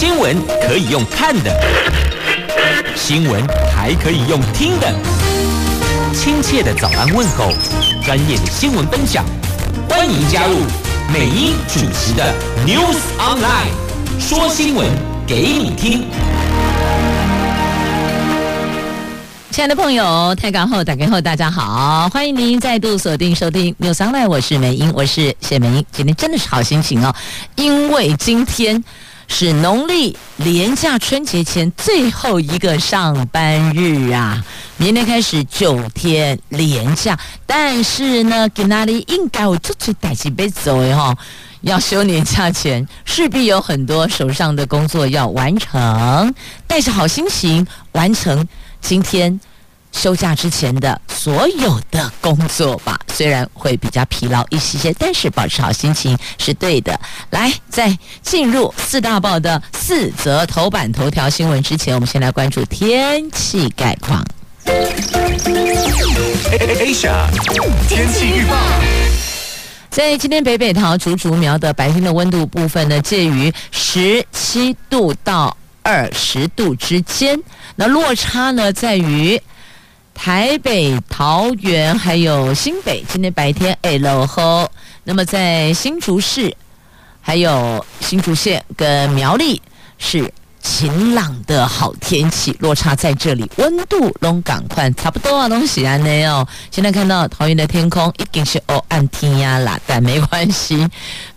新闻可以用看的，新闻还可以用听的。亲切的早安问候，专业的新闻分享，欢迎加入美英主持的 News Online， 说新闻给你听。亲爱的朋友，台港后打开后，大家好，欢迎您再度锁定收听 News Online， 我是美英，我是谢美英。今天真的是好心情哦，因为今天是农历连假春节前最后一个上班日啊，明天开始9天连假，但是呢，今天应该有很多事情要做的哦，要休年假前势必有很多手上的工作要完成，带着好心情完成今天休假之前的所有的工作吧，虽然会比较疲劳一些，但是保持好心情是对的。来，在进入四大报的4则头版头条新闻之前，我们先来关注天气概况。Asia 天气预报。在今天北桃竹苗的白天的温度部分呢，介于17度到20度之间，那落差呢在于台北、桃园还有新北今天白天落雨，那么在新竹市还有新竹县跟苗栗是晴朗的好天气，落差在这里，温度都赶快差不多啊，都是安内哦。现在看到桃园的天空已经是黑暗天呀啦，但没关系。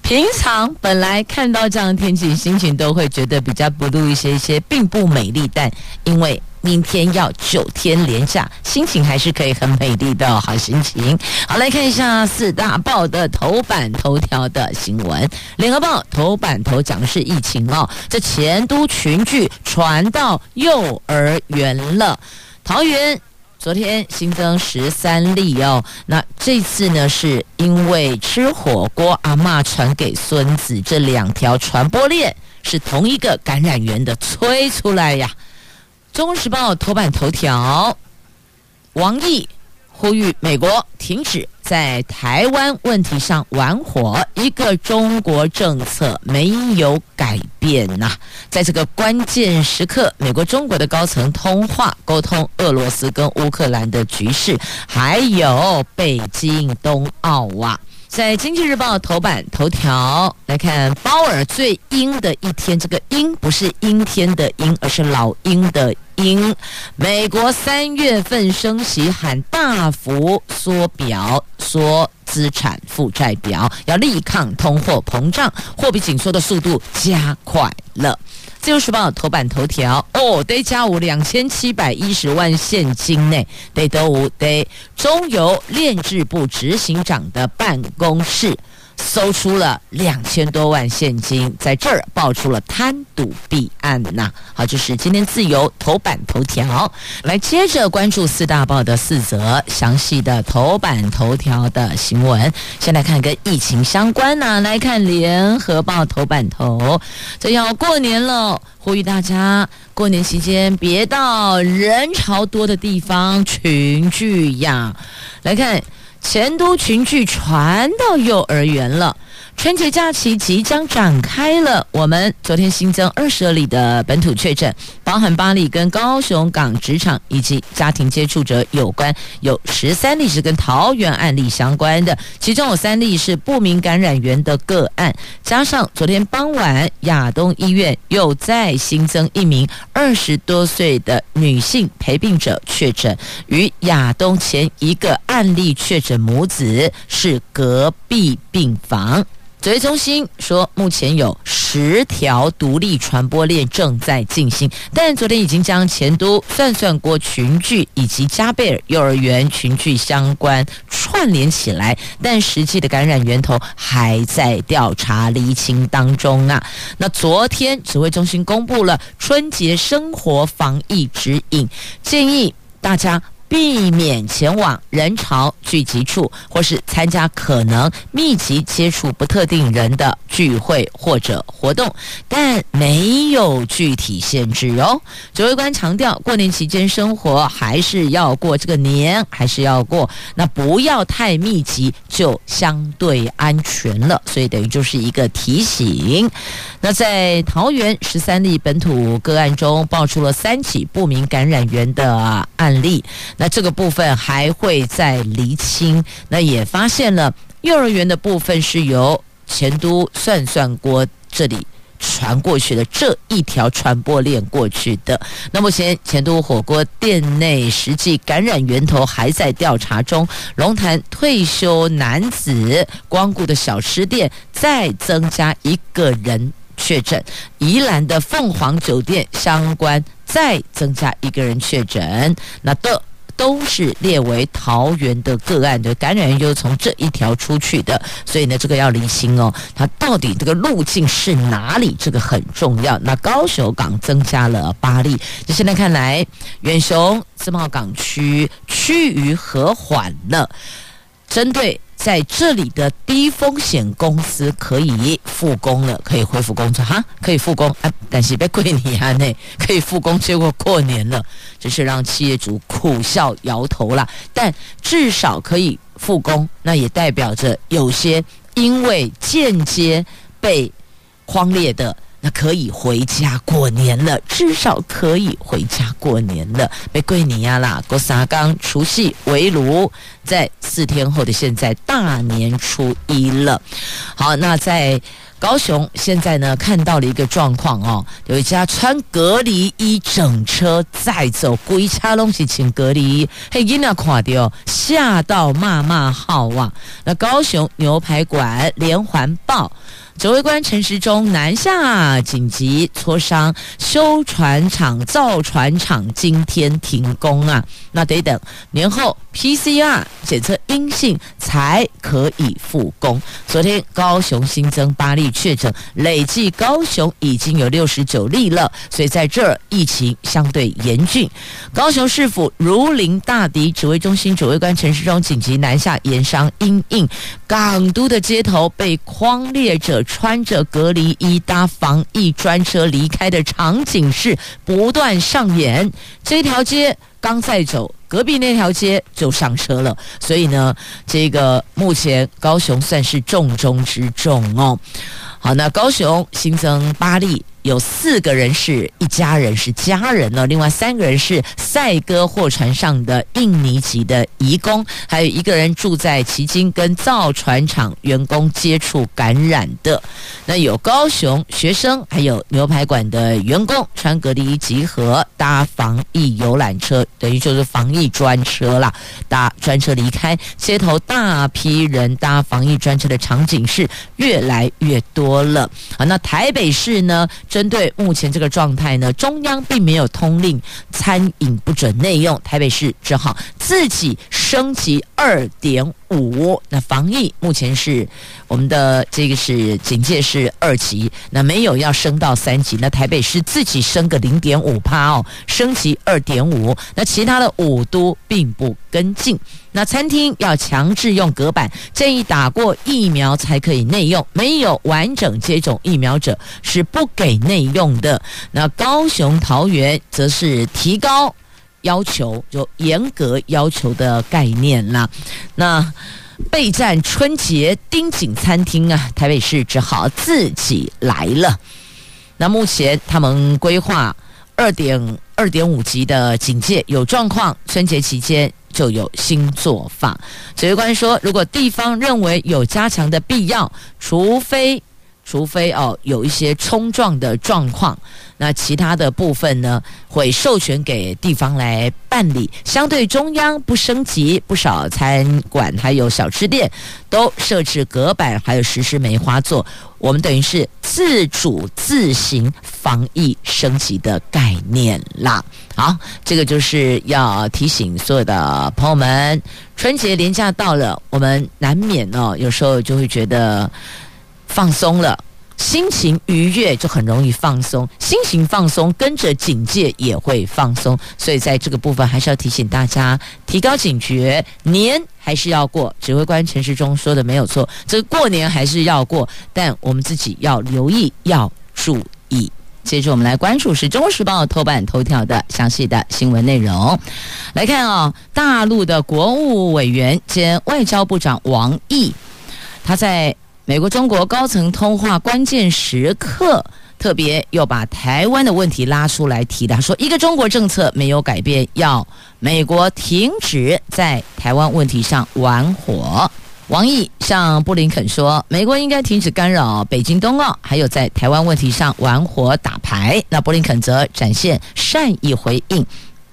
平常本来看到这样的天气，心情都会觉得比较不露一些些，并不美丽。但因为明天要9天连假，心情还是可以很美丽的好心情。好，来看一下4大报的头版头条的新闻。联合报头版头讲的是疫情哦，这前都群聚传到幼儿园了。桃园昨天新增13例哦，那这次呢是因为吃火锅阿嬷传给孙子，这2条传播链是同一个感染源的催出来呀。中国时报头版头条，王毅呼吁美国停止在台湾问题上玩火，一个中国政策没有改变呐。在这个关键时刻，美国中国的高层通话沟通俄罗斯跟乌克兰的局势，还有北京冬奥啊。在经济日报头版头条来看，鲍尔最鹰的一天，这个鹰不是阴天的鹰，而是老鹰的鹰。美国3月份升息喊大幅缩表，缩资产负债表，要力抗通货膨胀，货币紧缩的速度加快了。自由时报头版头条哦，得加五2710万现金呢，得得五得中油炼制部执行长的办公室搜出了2000多万现金，在这儿爆出了贪赌弊案呐。好，就是今天自由头版头条。来，接着关注4大报的4则详细的头版头条的新闻。先来看跟疫情相关呐，来看联合报头版头，这要过年了，呼吁大家过年期间别到人潮多的地方群聚呀。来看，前都群聚传到幼儿园了，春节假期即将展开了。我们昨天新增22例的本土确诊，包含8例跟高雄港职场以及家庭接触者有关，有13例是跟桃园案例相关的，其中有3例是不明感染源的个案。加上昨天傍晚亚东医院又再新增1名20多岁的女性陪病者确诊，与亚东前一个案例确诊母子是隔壁病房。指挥中心说，目前有10条独立传播链正在进行，但昨天已经将前都、涮涮锅群聚以及加贝尔幼儿园群聚相关串联起来，但实际的感染源头还在调查厘清当中啊。那昨天指挥中心公布了春节生活防疫指引，建议大家避免前往人潮聚集处或是参加可能密集接触不特定人的聚会或者活动，但没有具体限制哦。指挥官强调，过年期间生活还是要过，这个年还是要过，那不要太密集就相对安全了，所以等于就是一个提醒。那在桃园13例本土个案中，爆出了3起不明感染源的案例，那这个部分还会再厘清。那也发现了幼儿园的部分是由前都涮涮锅这里传过去的，这一条传播链过去的。那目前前都火锅店内实际感染源头还在调查中，龙潭退休男子光顾的小吃店再增加1个人确诊，宜兰的凤凰酒店相关再增加1个人确诊，那都是列为桃园的个案的感染源，就是从这一条出去的，所以呢，这个要厘清哦，它到底这个路径是哪里，这个很重要。那高雄港增加了8例，那现在看来，远雄、自贸港区趋于和缓了，针对在这里的低风险公司可以复工了，可以恢复工作哈，可以复工啊！但是别跪你啊，那可以复工，结果过年了，只是让企业主苦笑摇头啦。但至少可以复工，那也代表着有些因为间接被匡列的，那可以回家过年了，至少可以回家过年了。别跪你啊啦，国三刚除夕围炉。在4天后的现在，大年初一了。好，那在高雄现在呢，看到了一个状况哦，有一家穿隔离衣整车载走，规家拢是穿隔离衣，嘿，囡仔看到吓到骂号啊！那高雄牛排馆连环爆，指挥官陈时中南下紧急磋商，修船厂、造船厂今天停工啊，那得等年后 PCR。检测阴性才可以复工。昨天高雄新增8例确诊，累计高雄已经有69例了，所以在这儿疫情相对严峻。高雄市府如临大敌，指挥中心指挥官陈时中紧急南下研商因应，港都的街头被匡列者穿着隔离衣搭防疫专车离开的场景是不断上演，这条街刚再走，隔壁那条街就上车了，所以呢，这个目前高雄算是重中之重哦。好，那高雄新增8例，有4个人是一家人，是家人哦，另外3个人是塞哥货船上的印尼籍的移工，还有1个人住在旗津跟造船厂员工接触感染的。那有高雄学生还有牛排馆的员工穿隔离集合搭防疫游览车，等于就是防疫专车啦，搭专车离开街头，大批人搭防疫专车的场景是越来越多了。好，那台北市呢，针对目前这个状态呢，中央并没有通令餐饮不准内用，台北市只好自己升级2.5。那防疫目前是我们的这个是警戒是2级，那没有要升到3级，那台北市自己升个 0.5% 哦，升级 2.5， 那其他的5都并不跟进。那餐厅要强制用隔板，建议打过疫苗才可以内用，没有完整接种疫苗者是不给内用的。那高雄、桃园则是提高要求，就严格要求的概念啦。那备战春节盯紧餐厅啊，台北市只好自己来了。那目前他们规划2.5级的警戒，有状况春节期间就有新做法。指挥官说，如果地方认为有加强的必要，除非哦有一些冲撞的状况，那其他的部分呢会授权给地方来办理。相对中央不升级，不少餐馆还有小吃店都设置隔板，还有实施梅花座。我们等于是自主自行防疫升级的概念啦。好，这个就是要提醒所有的朋友们，春节连假到了，我们难免哦有时候就会觉得放松了，心情愉悦就很容易放松，心情放松跟着警戒也会放松，所以在这个部分还是要提醒大家提高警觉，年还是要过，指挥官陈时中说的没有错，这过年还是要过，但我们自己要留意要注意。接着我们来关注是《中国时报》头版头条的详细的新闻内容。来看大陆的国务委员兼外交部长王毅，他在美国中国高层通话关键时刻特别又把台湾的问题拉出来提的，说一个中国政策没有改变，要美国停止在台湾问题上玩火。王毅向布林肯说，美国应该停止干扰北京冬奥，还有在台湾问题上玩火打牌。那布林肯则展现善意回应，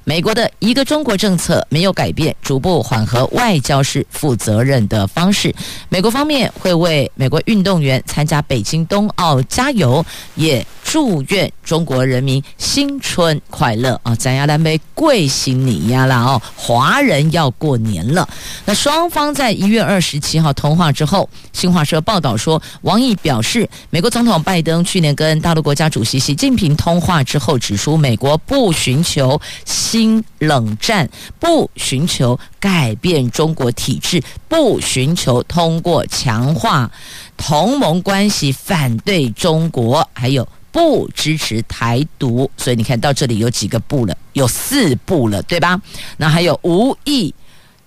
美国的一个中国政策没有改变，逐步缓和外交是负责任的方式。美国方面会为美国运动员参加北京冬奥加油，也祝愿中国人民新春快乐啊！咱要来杯贵新年呀啦哦，华人要过年了。那双方在1月27号通话之后，新华社报道说，王毅表示，美国总统拜登去年跟大陆国家主席习近平通话之后指出，美国不寻求新冷战，不寻求改变中国体制，不寻求通过强化同盟关系反对中国，还有不支持台独。所以你看到这里有几个不了，有4不了，对吧？那还有无意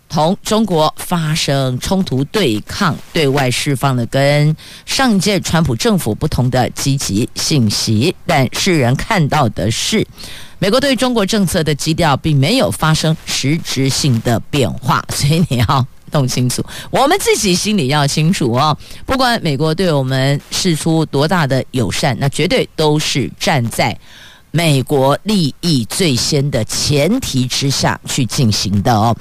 同中国发生冲突对抗，对外释放了跟上届川普政府不同的积极信息。但世人看到的是，美国对中国政策的基调并没有发生实质性的变化，所以你要弄清楚，我们自己心里要清楚哦。不管美国对我们释出多大的友善，那绝对都是站在美国利益最先的前提之下去进行的哦。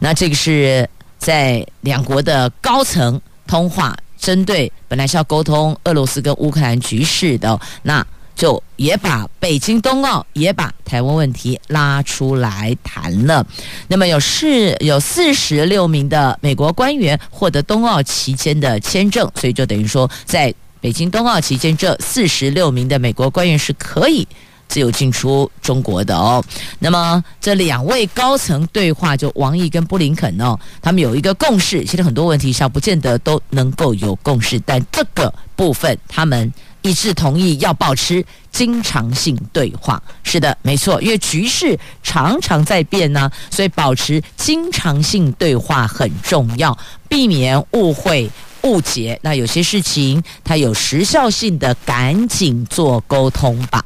那这个是在两国的高层通话，针对本来是要沟通俄罗斯跟乌克兰局势的，那就也把北京冬奥，也把台湾问题拉出来谈了。那么有46名的美国官员获得冬奥期间的签证，所以就等于说，在北京冬奥期间，这46名的美国官员是可以自由进出中国的哦。那么这两位高层对话，就王毅跟布林肯哦，他们有一个共识，其实很多问题上不见得都能够有共识，但这个部分他们一致同意要保持经常性对话。是的，没错，因为局势常常在变呢，所以保持经常性对话很重要，避免误会误解。那有些事情它有时效性的，赶紧做沟通吧。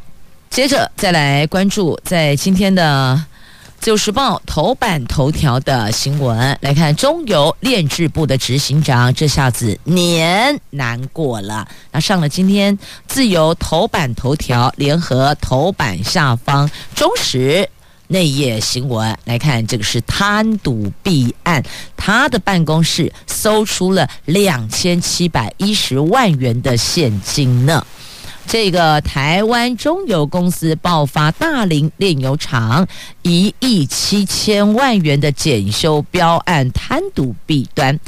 接着再来关注在今天的自由时报头版头条的新闻，来看中油炼制部的执行长，这下子年难过了。那上了今天自由头版头条，联合头版下方中时内页新闻，来看这个是贪渎弊案，他的办公室搜出了2710万元的现金呢。这个台湾中油公司爆发大林炼油厂1亿7千万元的检修标案贪渎弊端，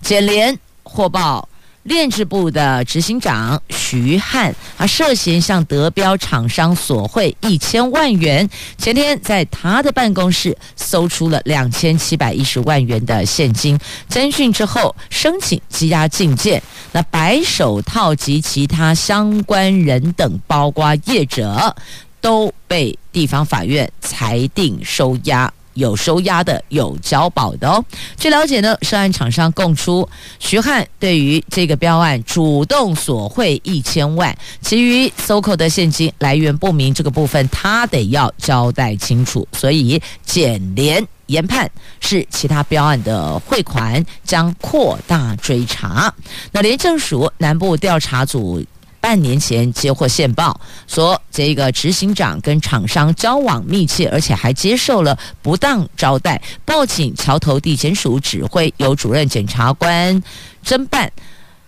检联获报炼制部的执行长徐汉，他涉嫌向得标厂商索贿1000万元，前天在他的办公室搜出了2710万元的现金，侦讯之后申请羁押禁见。那白手套及其他相关人等，包括业者，都被地方法院裁定收押。有收押的，有交保的哦。据了解呢，涉案厂商供出徐汉对于这个标案主动索贿1000万，其余搜扣的现金来源不明，这个部分他得要交代清楚。所以检联研判是其他标案的汇款，将扩大追查。那廉政署南部调查组半年前接获线报，说这个执行长跟厂商交往密切，而且还接受了不当招待，报请桥头地检署指挥由主任检察官侦办。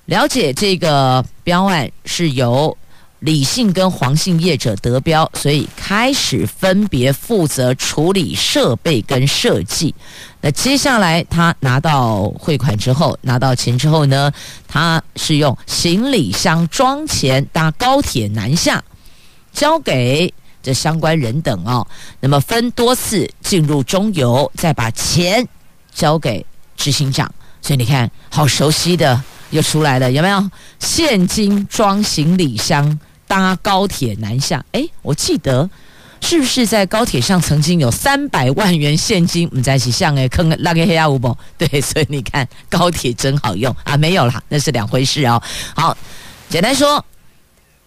了解这个标案是由李姓跟黄姓业者得标，所以开始分别负责处理设备跟设计。那接下来他拿到汇款之后，拿到钱之后呢，他是用行李箱装钱搭高铁南下，交给这相关人等哦。那么分多次进入中油，再把钱交给执行长。所以你看，好熟悉的又出来了，有没有？现金装行李箱搭高铁南下。诶，我记得是不是在高铁上曾经有300万元现金？我们在一起像坑那个黑鸭五宝，对，所以你看高铁真好用啊，没有啦，那是两回事哦。好，简单说，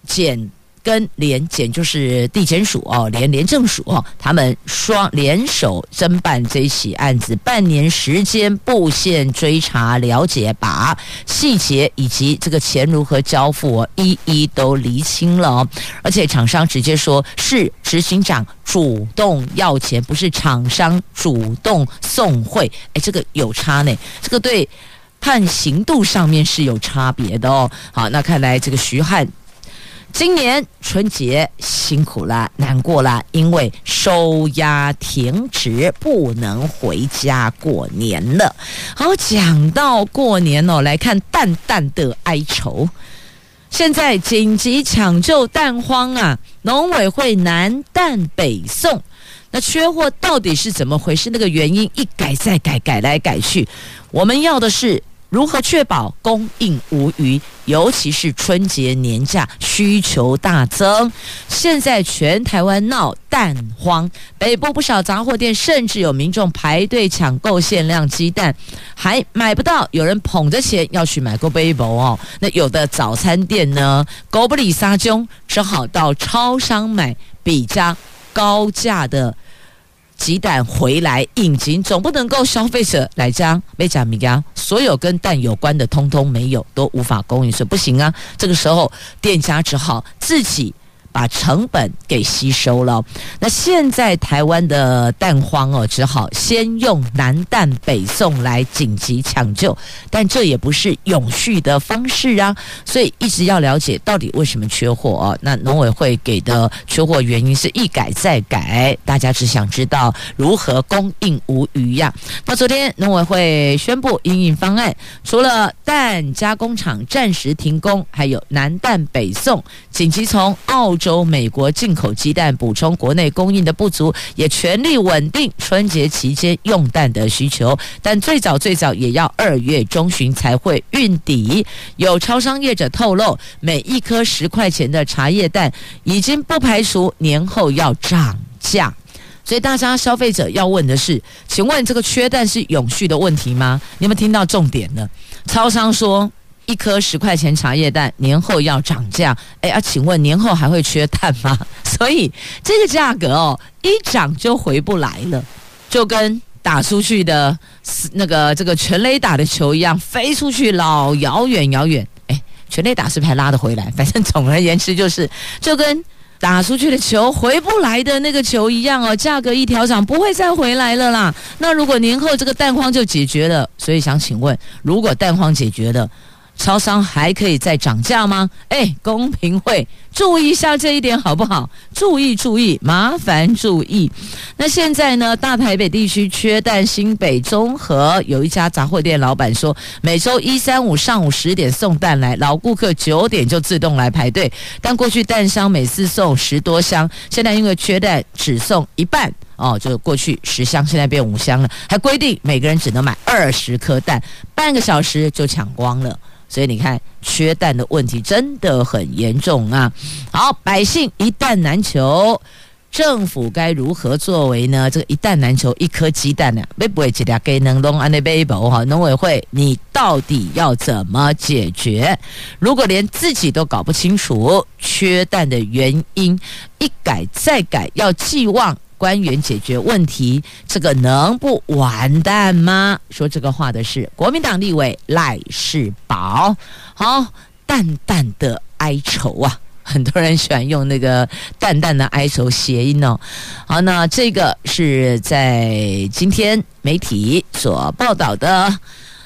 简跟联检就是地检署哦，廉政署哦，他们双联手侦办这起案子，半年时间布线追查了解，把细节以及这个钱如何交付哦，一一都厘清了哦。而且厂商直接说是执行长主动要钱，不是厂商主动送汇，哎，这个有差呢，这个对判刑度上面是有差别的哦。好，那看来这个徐汉。今年春节辛苦了，难过了，因为收押停职，不能回家过年了。好，讲到过年哦，来看蛋蛋的哀愁。现在紧急抢救蛋荒啊，农委会南蛋北送，那缺货到底是怎么回事？那个原因一改再改，改来改去。我们要的是如何确保供应无虞，尤其是春节年假需求大增，现在全台湾闹蛋荒，北部不少杂货店甚至有民众排队抢购限量鸡蛋，还买不到，有人捧着钱要去买 Go Baby 哦。那有的早餐店呢，狗不理撒中，只好到超商买比较高价的鸡蛋回来应急，总不能够消费者来讲没讲米缸，所有跟蛋有关的通通没有，都无法供应，所以不行啊。这个时候店家只好自己把成本给吸收了。那现在台湾的蛋荒哦，只好先用南蛋北送来紧急抢救，但这也不是永续的方式啊。所以一直要了解到底为什么缺货哦。那农委会给的缺货原因是一改再改，大家只想知道如何供应无虞呀。那昨天农委会宣布因应方案，除了蛋加工厂暂时停工，还有南蛋北送，紧急从澳洲美国进口鸡蛋补充国内供应的不足，也全力稳定春节期间用蛋的需求，但最早也要2月中旬才会运抵。有超商业者透露，每一颗10块钱的茶叶蛋已经不排除年后要涨价。所以大家消费者要问的是，请问这个缺蛋是永续的问题吗？你有没有听到重点呢？超商说一颗10块钱茶叶蛋年后要涨价，请问年后还会缺蛋吗？所以这个价格哦，一涨就回不来了，就跟打出去的那个这个全垒打的球一样，飞出去老遥远。全垒打是不是还拉得回来？反正总而言之就是，就跟打出去的球回不来的那个球一样哦，价格一调涨不会再回来了啦。那如果年后这个蛋荒就解决了，所以想请问，如果蛋荒解决了，超商还可以再涨价吗？公平会注意一下这一点好不好？注意，麻烦注意。那现在呢，大台北地区缺蛋，新北中和有一家杂货店老板说，每周1、3、5上午10点送蛋来，老顾客9点就自动来排队，但过去蛋商每次送10多箱，现在因为缺蛋只送一半哦，就过去10箱，现在变5箱了，还规定每个人只能买20颗蛋，半个小时就抢光了。所以你看，缺蛋的问题真的很严重啊！好，百姓一蛋难求，政府该如何作为呢？这个一蛋难求，一颗鸡蛋呢，会不会一粒鸡蛋拢安尼买无哈？农委会，你到底要怎么解决？如果连自己都搞不清楚缺蛋的原因，一改再改，要寄望官员解决问题，这个能不完蛋吗？说这个话的是国民党立委赖士葆。好，淡淡的哀愁啊，很多人喜欢用那个淡淡的哀愁谐音哦。好，那这个是在今天媒体所报道的。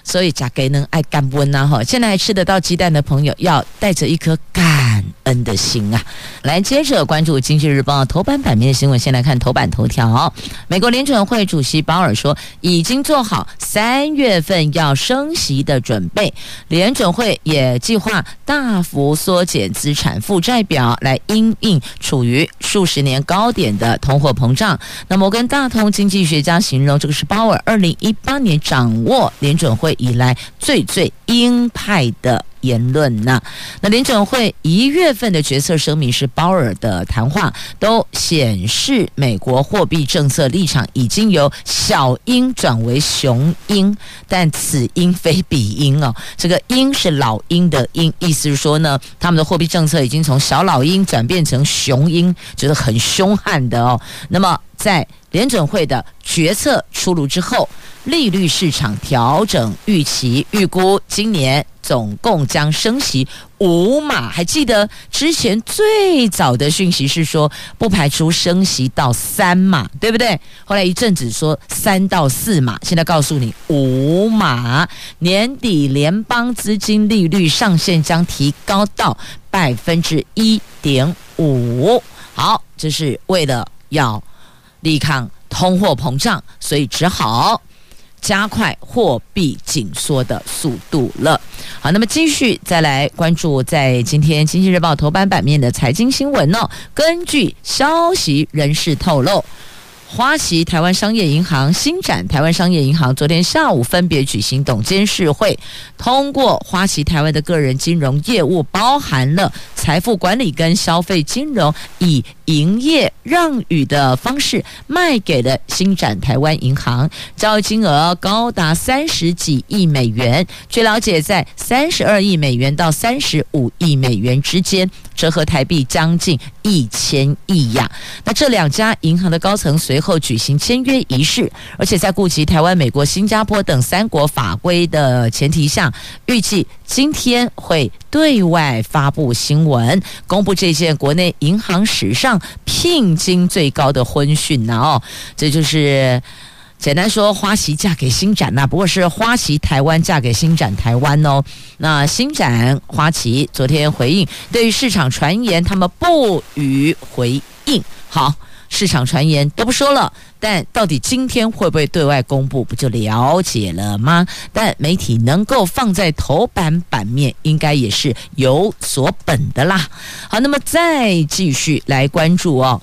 所以吃鸡蛋爱感恩啊，现在吃得到鸡蛋的朋友要带着一颗感感恩的心啊。来，接着关注经济日报头版版面的新闻，先来看头版头条。美国联准会主席鲍尔说，已经做好3月份要升息的准备，联准会也计划大幅缩减资产负债表，来因应处于数十年高点的通货膨胀。那摩根大通经济学家形容，这个是鲍尔2018年掌握联准会以来最鹰派的言论呢。那联准会1月份的决策声明是鲍尔的谈话，都显示美国货币政策立场已经由小鹰转为雄鹰，但此鹰非彼鹰哦。这个鹰是老鹰的鹰，意思是说呢，他们的货币政策已经从小老鹰转变成雄鹰，觉得很凶悍的哦。那么在联准会的决策出炉之后，利率市场调整预期，预估今年总共将升息5码。还记得之前最早的讯息是说不排除升息到3码，对不对？后来一阵子说3到4码，现在告诉你5码。年底联邦资金利率上限将提高到1.5%。好，这是为了要力抗通货膨胀，所以只好加快货币紧缩的速度了。好，那么继续再来关注在今天经济日报头版版面的财经新闻哦。根据消息人士透露，花旗台湾商业银行、新展台湾商业银行昨天下午分别举行董监事会，通过花旗台湾的个人金融业务，包含了财富管理跟消费金融，以营业让与的方式卖给了新展台湾银行，交易金额高达30几亿美元。据了解，在32亿美元到35亿美元之间，折合台币将近1000亿呀。那这两家银行的高层随后举行签约仪式，而且在顾及台湾、美国、新加坡等3国法规的前提下，预计今天会对外发布新闻，公布这件国内银行史上聘金最高的婚讯哦。这就是简单说，花旗嫁给新展呐，不过是花旗台湾嫁给新展台湾哦。那新展花旗昨天回应，对于市场传言，他们不予回应。好，市场传言都不说了，但到底今天会不会对外公布，不就了解了吗？但媒体能够放在头版版面，应该也是有所本的啦。好，那么再继续来关注哦，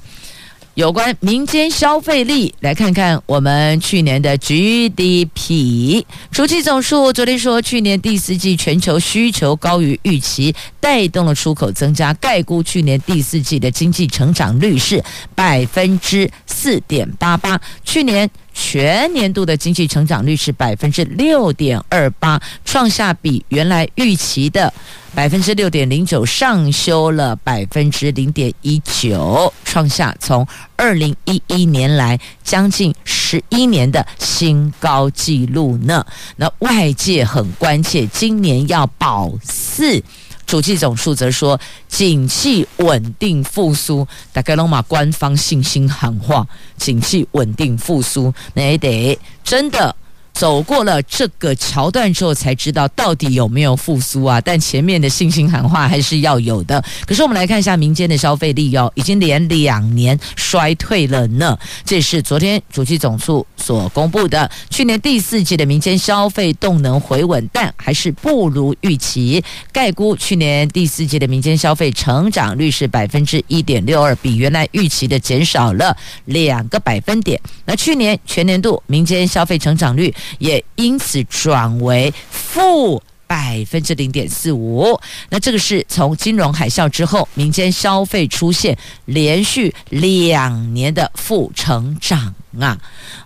有关民间消费力，来看看我们去年的 GDP。 主计总署昨天说，去年第4季全球需求高于预期，带动了出口增加，概估去年第4季的经济成长率是 4.88%， 去年全年度的经济成长率是 6.28%， 创下比原来预期的6.09% 上修了0.19%， 创下从2011年来将近11年的新高纪录呢。那外界很关切，今年要保4。主计总署则说，景气稳定复苏，大概都把官方信心喊话，景气稳定复苏，那也得真的走过了这个桥段之后才知道到底有没有复苏啊，但前面的信心喊话还是要有的。可是我们来看一下民间的消费力哦，已经连2年衰退了呢。这是昨天主计总处所公布的去年第4季的民间消费动能回稳，但还是不如预期，概估去年第4季的民间消费成长率是 1.62%， 比原来预期的减少了2个百分点。那去年全年度民间消费成长率也因此转为负0.45%，那这个是从金融海啸之后，民间消费出现连续2年的负成长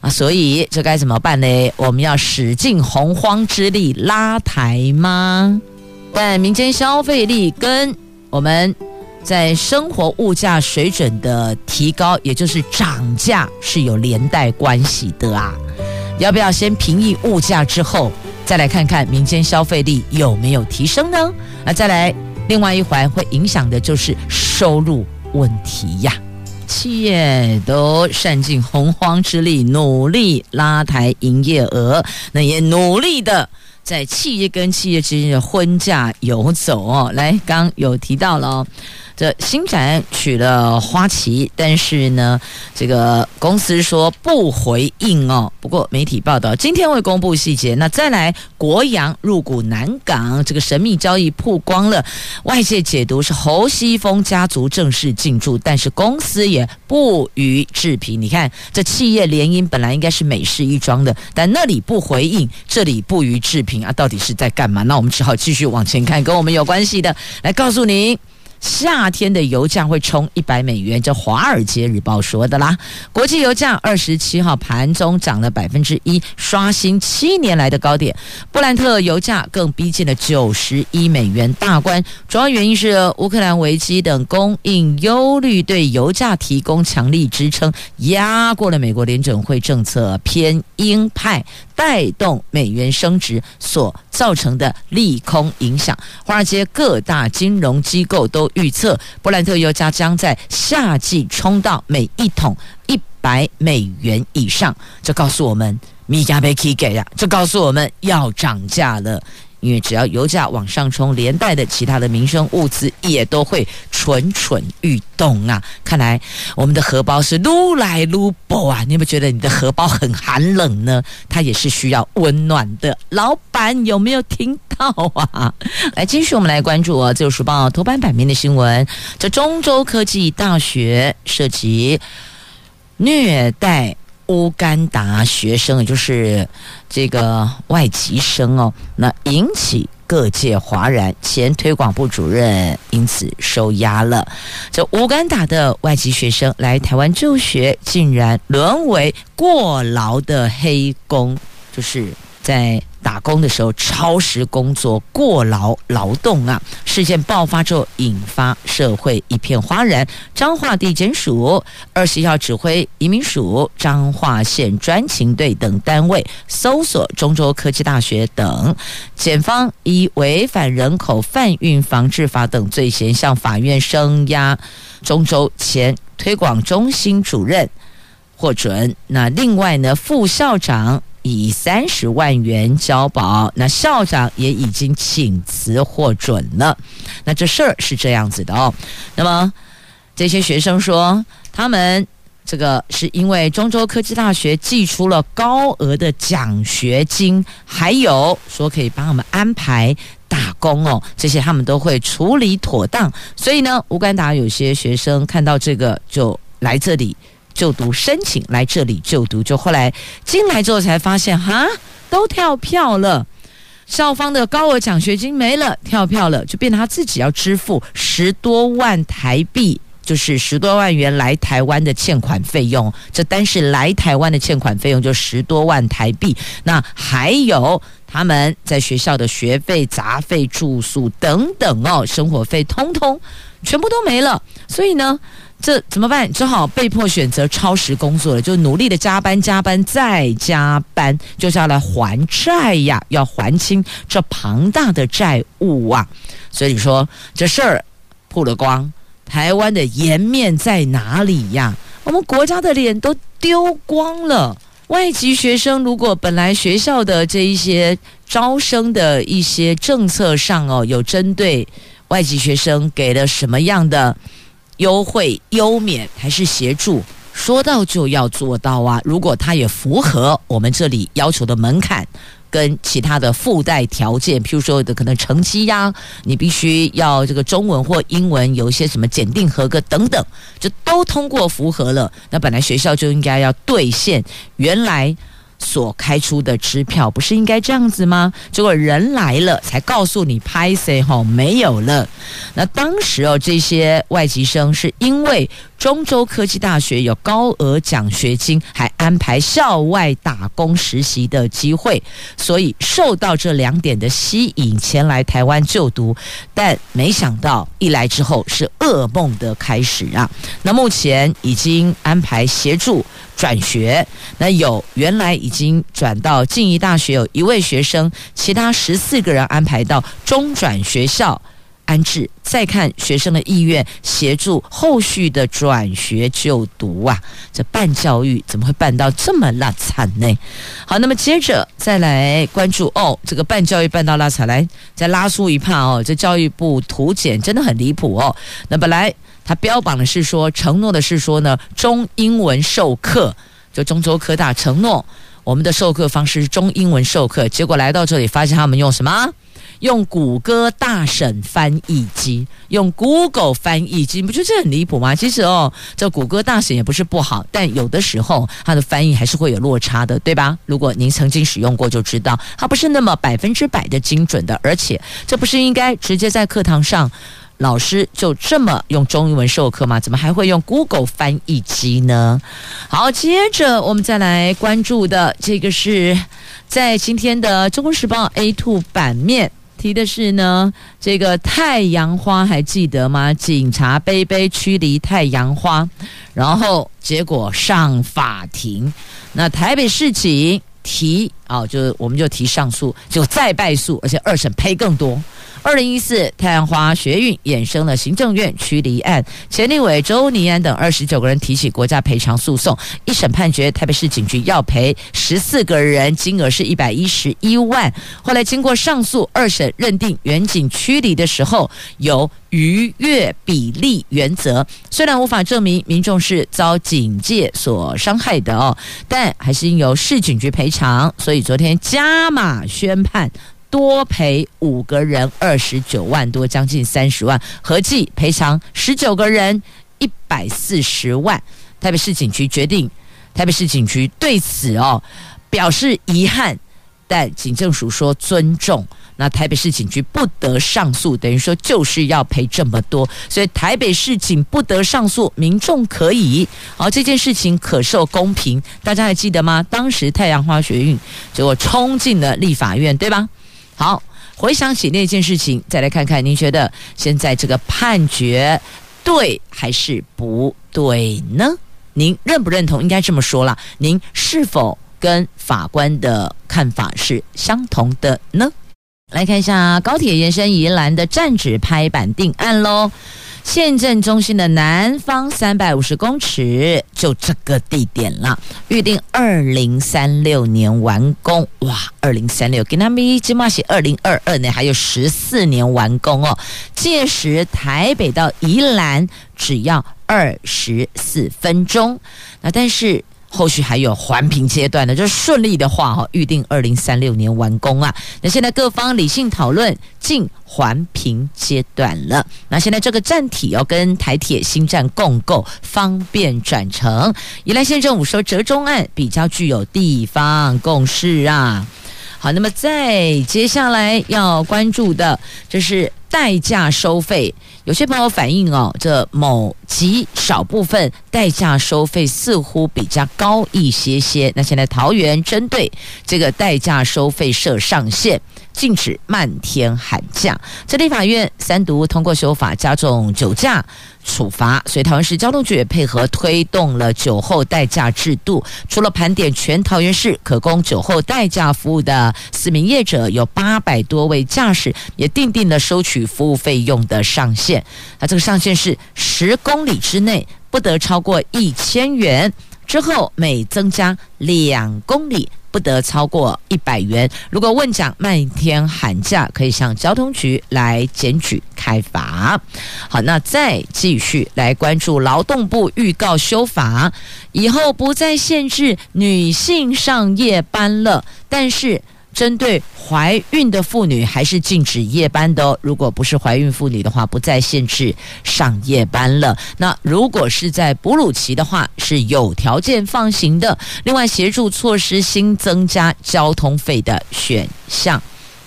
啊，所以这该怎么办呢？我们要使尽洪荒之力拉抬吗？但民间消费力跟我们在生活物价水准的提高，也就是涨价，是有连带关系的啊。要不要先平抑物价之后，再来看看民间消费力有没有提升呢？那再来另外一环会影响的就是收入问题呀。企业都善尽洪荒之力，努力拉抬营业额，那也努力的在企业跟企业之间的婚嫁游走哦。来，刚有提到了、哦、这星展娶了花旗，但是呢，这个公司说不回应哦。不过媒体报道今天会公布细节。那再来，国阳入股南港，这个神秘交易曝光了，外界解读是侯西峰家族正式进驻，但是公司也不予置评。你看，这企业联姻本来应该是美事一桩的，但那里不回应，这里不予置评啊，到底是在干嘛？那我们只好继续往前看，跟我们有关系的来告诉您。夏天的油价会冲$100，这华尔街日报说的啦。国际油价27号盘中涨了 1%， 刷新7年来的高点。布兰特油价更逼近了$91大关，主要原因是乌克兰危机等供应忧虑对油价提供强力支撑，压过了美国联准会政策偏鹰派，带动美元升值所造成的利空影响。华尔街各大金融机构都预测，布兰特油价将在夏季冲到每一桶$100以上。这告诉我们，米加贝基给了，这告诉我们要涨价了。因为只要油价往上冲，连带的其他的民生物资也都会蠢蠢欲动啊！看来我们的荷包是撸来撸薄啊！你有没有觉得你的荷包很寒冷呢？它也是需要温暖的。老板有没有听到啊？来，继续我们来关注啊，《自由时报》头版版面的新闻，这中州科技大学涉及虐待乌干达学生，也就是这个外籍生哦，那引起各界哗然，前推广部主任因此收押了。这乌干达的外籍学生来台湾就学，竟然沦为过劳的黑工，就是在打工的时候超时工作、过劳劳动啊！事件爆发之后，引发社会一片哗然。彰化地检署21号指挥移民署、彰化县专勤队等单位搜索中州科技大学等，检方以违反人口贩运防治法等罪嫌，向法院声押中州前推广中心主任获准。那另外呢，副校长以$30万交保，那校长也已经请辞获准了。那这事儿是这样子的哦。那么这些学生说，他们这个是因为中州科技大学寄出了高额的奖学金，还有说可以帮我们安排打工哦，这些他们都会处理妥当。所以呢，乌干达有些学生看到这个就来这里就读，申请来这里就读，就后来进来之后才发现，哈，都跳票了，校方的高额奖学金没了，跳票了，就变成他自己要支付$100多万，就是$100多万来台湾的欠款费用。这单是来台湾的欠款费用就$10多万，那还有他们在学校的学费、杂费、住宿等等哦，生活费通通全部都没了。所以呢，这怎么办？只好被迫选择超时工作了，就努力的加班、加班再加班，就是要来还债呀，要还清这庞大的债务啊！所以说这事儿曝了光，台湾的颜面在哪里呀？我们国家的脸都丢光了。外籍学生如果本来学校的这一些招生的一些政策上哦，有针对外籍学生给了什么样的优惠、优免还是协助，说到就要做到啊！如果它也符合我们这里要求的门槛跟其他的附带条件，譬如说的可能成绩呀，你必须要这个中文或英文有一些什么检定合格等等，就都通过符合了，那本来学校就应该要兑现原来所开出的支票，不是应该这样子吗？结果人来了才告诉你拍谁吼没有了。那当时哦，这些外籍生是因为中州科技大学有高额奖学金，还安排校外打工实习的机会，所以受到这2点的吸引前来台湾就读，但没想到一来之后是噩梦的开始啊！那目前已经安排协助转学，那有原来已经转到静宜大学有1位学生，其他14个人安排到中转学校安置，再看学生的意愿，协助后续的转学就读啊。这办教育怎么会办到这么拉惨呢？好，那么接着再来关注哦，这个办教育办到拉惨，来再拉出一帕哦，这教育部图检真的很离谱哦。那本来他标榜的是说，承诺的是说呢，中英文授课，就中州科大承诺我们的授课方式是中英文授课，结果来到这里发现他们用什么？用谷歌大神翻译机，用 Google 翻译机，你不觉得这很离谱吗？其实哦，这谷歌大神也不是不好，但有的时候它的翻译还是会有落差的，对吧？如果您曾经使用过就知道，它不是那么100%的精准的，而且这不是应该直接在课堂上老师就这么用中英文授课吗？怎么还会用 Google 翻译机呢？好，接着我们再来关注的这个是在今天的《中国时报》A2 版面提的是呢，这个太阳花还记得吗？警察杯杯驱离太阳花，然后结果上法庭。那台北市警提我们就提上诉，就再败诉，而且二审赔更多。2014太阳花学运衍生了行政院驱离案，前立委周倪安等29个人提起国家赔偿诉讼，一审判决台北市警局要赔14个人，金额是111万。后来经过上诉，二审认定原警驱离的时候有逾越比例原则，虽然无法证明民众是遭警戒所伤害的但还是应由市警局赔偿，所以昨天加码宣判，多赔5个人29万多，将近30万，合计赔偿19个人140万。台北市警局决定，台北市警局对此表示遗憾，但警政署说尊重。那台北市警局不得上诉，等于说就是要赔这么多，所以台北市警不得上诉，民众可以。好，这件事情可受公平，大家还记得吗？当时太阳花学运结果冲进了立法院，对吧？好，回想起那件事情，再来看看您觉得现在这个判决对还是不对呢？您认不认同？应该这么说啦，您是否跟法官的看法是相同的呢？来看一下高铁延伸宜兰的站址拍板定案咯，县政中心的南方350公尺就这个地点了，预定2036年完工。哇，2036今天现在是2022年，还有14年完工届时台北到宜兰只要24分钟。那但是后续还有环评阶段的，就是顺利的话预定2036年完工啊。那现在各方理性讨论进环评阶段了。那现在这个站体要跟台铁新站共构，方便转乘。宜兰县政府说折中案比较具有地方共识啊。好，那么再接下来要关注的就是代驾收费，有些朋友反映这某极少部分代驾收费似乎比较高一些些。那现在桃园针对这个代驾收费设上限，禁止漫天喊价。这立法院3读通过修法，加重酒驾处罚，所以桃园市交通局也配合推动了酒后代驾制度。除了盘点全桃园市可供酒后代驾服务的私民业者有800多位驾驶，也订定了收取服务费用的上限。那这个上限是10公里之内不得超过1000元，之后每增加2公里不得超过100元。如果问讲漫天喊价，可以向交通局来检举开罚。好，那再继续来关注劳动部预告修法，以后不再限制女性上夜班了，但是针对怀孕的妇女还是禁止夜班的如果不是怀孕妇女的话，不再限制上夜班了。那如果是在哺乳期的话，是有条件放行的。另外，协助措施新增加交通费的选项。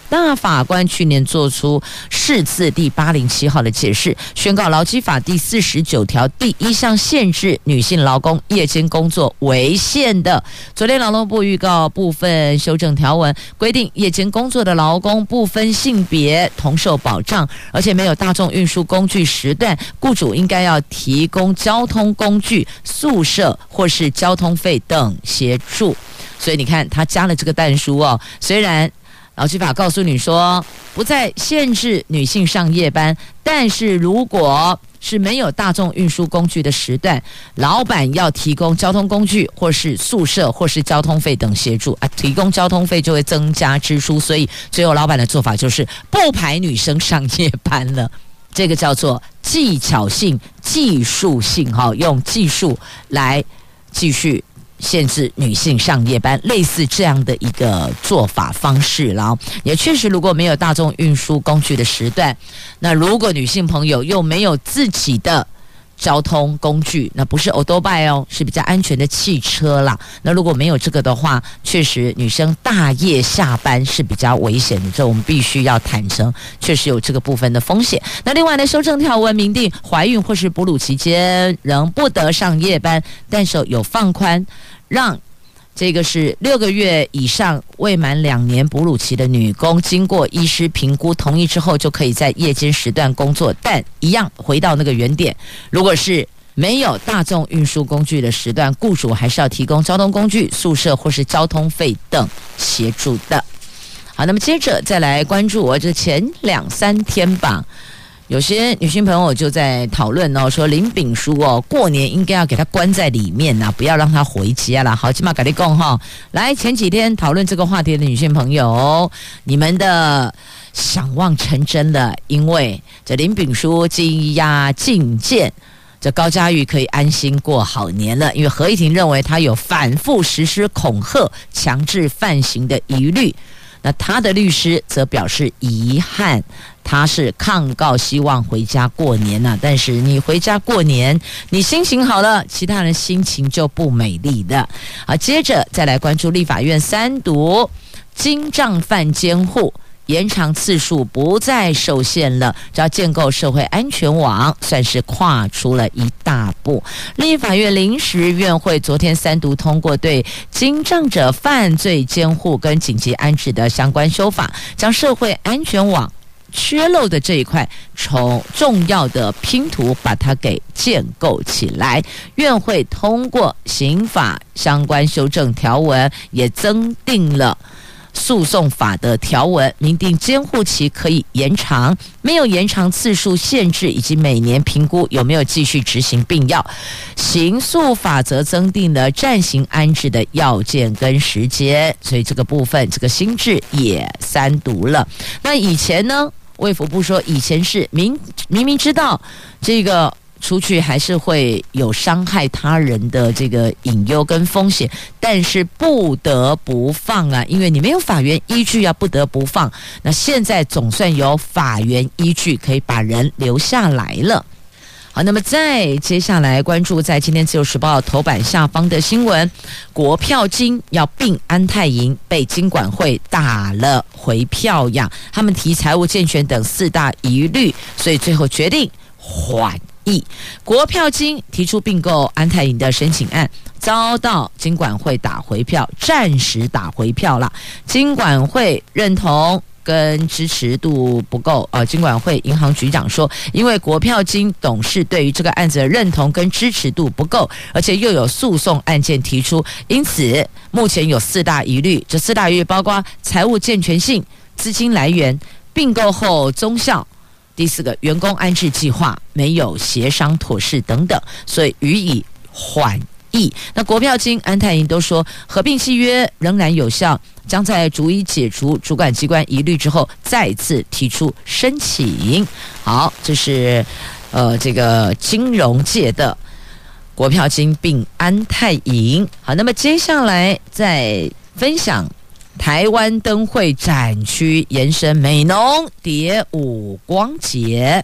大法官去年做出释字第807号的解释，宣告劳基法第49条第1项限制女性劳工夜间工作违宪的。昨天劳动部预告部分修正条文，规定夜间工作的劳工不分性别同受保障，而且没有大众运输工具时段，雇主应该要提供交通工具、宿舍或是交通费等协助。所以你看，他加了这个但书虽然劳基法告诉你说，不再限制女性上夜班，但是如果是没有大众运输工具的时段，老板要提供交通工具或是宿舍或是交通费等协助啊。提供交通费就会增加支出，所以最后老板的做法就是不排女生上夜班了。这个叫做技巧性、技术性，用技术来继续限制女性上夜班，类似这样的一个做法方式啦。也确实，如果没有大众运输工具的时段，那如果女性朋友又没有自己的交通工具，那不是 Autobike 哦，是比较安全的汽车啦。那如果没有这个的话，确实女生大夜下班是比较危险的，这我们必须要坦诚，确实有这个部分的风险。那另外呢，修正条文明定，怀孕或是哺乳期间仍不得上夜班，但是有放宽，让这个是6个月以上未满2年哺乳期的女工，经过医师评估同意之后，就可以在夜间时段工作，但一样回到那个原点，如果是没有大众运输工具的时段，雇主还是要提供交通工具、宿舍或是交通费等协助的。好，那么接着再来关注我这前2-3天吧，有些女性朋友就在讨论哦，说林秉樞哦，过年应该要给她关在里面呐，不要让她回家啦。好，今嘛跟你讲哈，来前几天讨论这个话题的女性朋友，你们的想望成真了，因为这林秉樞羁押禁见，这高嘉瑜可以安心过好年了。因为合议庭认为她有反复实施恐吓、强制犯行的疑虑。那他的律师则表示遗憾，他是抗告，希望回家过年啊。但是你回家过年，你心情好了，其他人心情就不美丽的。好，接着再来关注立法院3读精障犯监护，延长次数不再受限了，只要建构社会安全网，算是跨出了一大步。立法院临时院会昨天3读通过对精障者犯罪监护跟紧急安置的相关修法，将社会安全网缺漏的这一块从重要的拼图把它给建构起来。院会通过刑法相关修正条文，也增订了诉讼法的条文，明定监护期可以延长，没有延长次数限制，以及每年评估有没有继续执行并要。刑诉法则增订了暂行安置的要件跟时间，所以这个部分这个新制也3读了。那以前呢，卫福部说以前是明明知道这个出去还是会有伤害他人的这个隐忧跟风险，但是不得不放啊，因为你没有法源依据啊，不得不放。那现在总算有法源依据，可以把人留下来了。好，那么再接下来关注在今天自由时报头版下方的新闻，国票金要并安泰银，被金管会打了回票呀。他们提财务健全等4大疑虑，所以最后决定缓议。国票金提出并购安泰银的申请案，遭到金管会打回票，暂时打回票了。金管会认同跟支持度不够，金管会银行局长说，因为国票金董事对于这个案子的认同跟支持度不够，而且又有诉讼案件提出，因此目前有4大疑虑。这4大疑虑包括财务健全性、资金来源、并购后综效、第4个员工安置计划没有协商妥适等等，所以予以缓议。那国票金、安泰银都说，合并契约仍然有效，将在逐一解除主管机关疑虑之后，再次提出申请。好，这是这个金融界的国票金并安泰银。好，那么接下来再分享。台湾灯会展区延伸美浓蝶舞光节，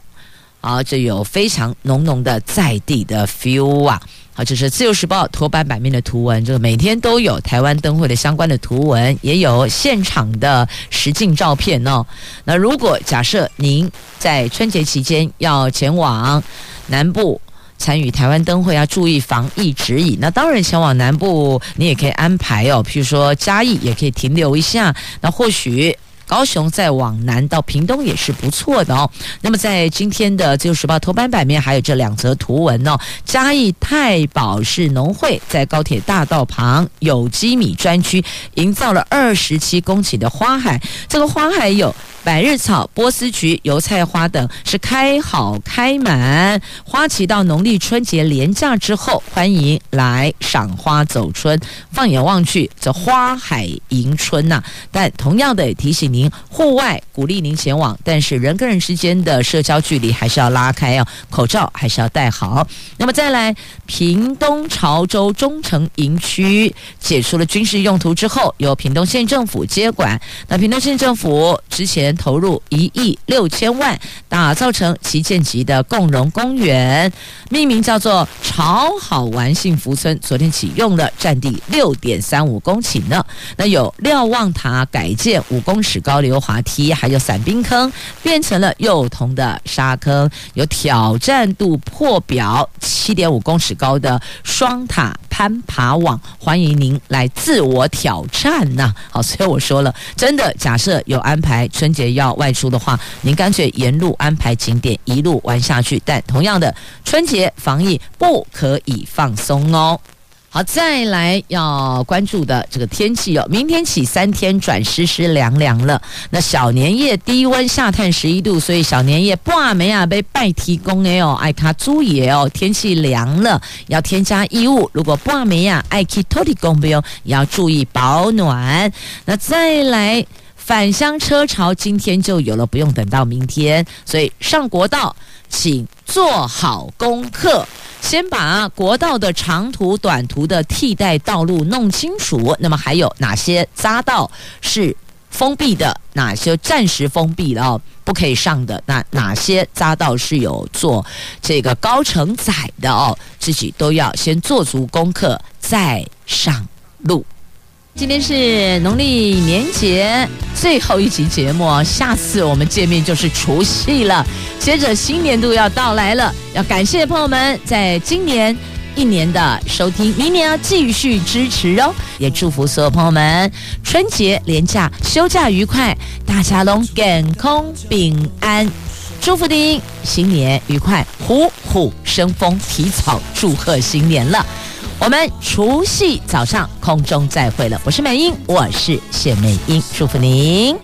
啊，这有非常浓浓的在地的 feel 啊！好，这是自由时报头版版面的图文，就是每天都有台湾灯会的相关的图文，也有现场的实景照片哦。那如果假设您在春节期间要前往南部，参与台湾灯会要注意防疫指引。那当然前往南部你也可以安排哦，譬如说嘉义也可以停留一下，那或许高雄再往南到屏东也是不错的哦。那么在今天的《自由时报》头版版面还有这两则图文哦。嘉义太保市农会在高铁大道旁有机米专区营造了27公顷的花海，这个花海有百日草、波斯菊、油菜花等，是开好开满，花期到农历春节连假之后，欢迎来赏花走春。放眼望去，这花海迎春呐。但同样的也提醒您，户外鼓励您前往，但是人跟人之间的社交距离还是要拉开哦，口罩还是要戴好。那么再来，屏东潮州中城营区解除了军事用途之后，由屏东县政府接管。那屏东县政府之前投入1.6亿，打造成旗舰级的共融公园，命名叫做潮好玩幸福村。昨天启用了，占地6.35公顷呢。那有瞭望塔改建、5公尺高溜滑梯，还有伞兵坑，变成了幼童的沙坑。有挑战度破表、7.5公尺高的双塔攀爬网，欢迎您来自我挑战呐、好，所以我说了，真的，假设有安排春节要外出的话，您干脆沿路安排景点，一路玩下去。但同样的，春节防疫不可以放松哦。好，再来要关注的这个天气哦，明天起3天转湿湿凉凉了。那小年夜低温下探11度，所以小年夜半暝啊被拜提供的哦，爱卡猪爷哦，天气凉了要添加衣物。如果半暝啊爱去托提供不用，也要注意保暖。那再来，返乡车潮今天就有了，不用等到明天，所以上国道请做好功课。先把国道的长途、短途的替代道路弄清楚，那么还有哪些匝道是封闭的，哪些暂时封闭的哦，不可以上的，那哪些匝道是有做这个高承载的哦，自己都要先做足功课再上路。今天是农历年节最后一集节目，下次我们见面就是除夕了，接着新年度要到来了，要感谢朋友们在今年一年的收听，明年要继续支持哦，也祝福所有朋友们春节连假休假愉快，大家都健康平安，祝福您新年愉快，虎虎生风，提早祝贺新年了。我们除夕早上空中再会了，我是美英，我是谢美英，祝福您。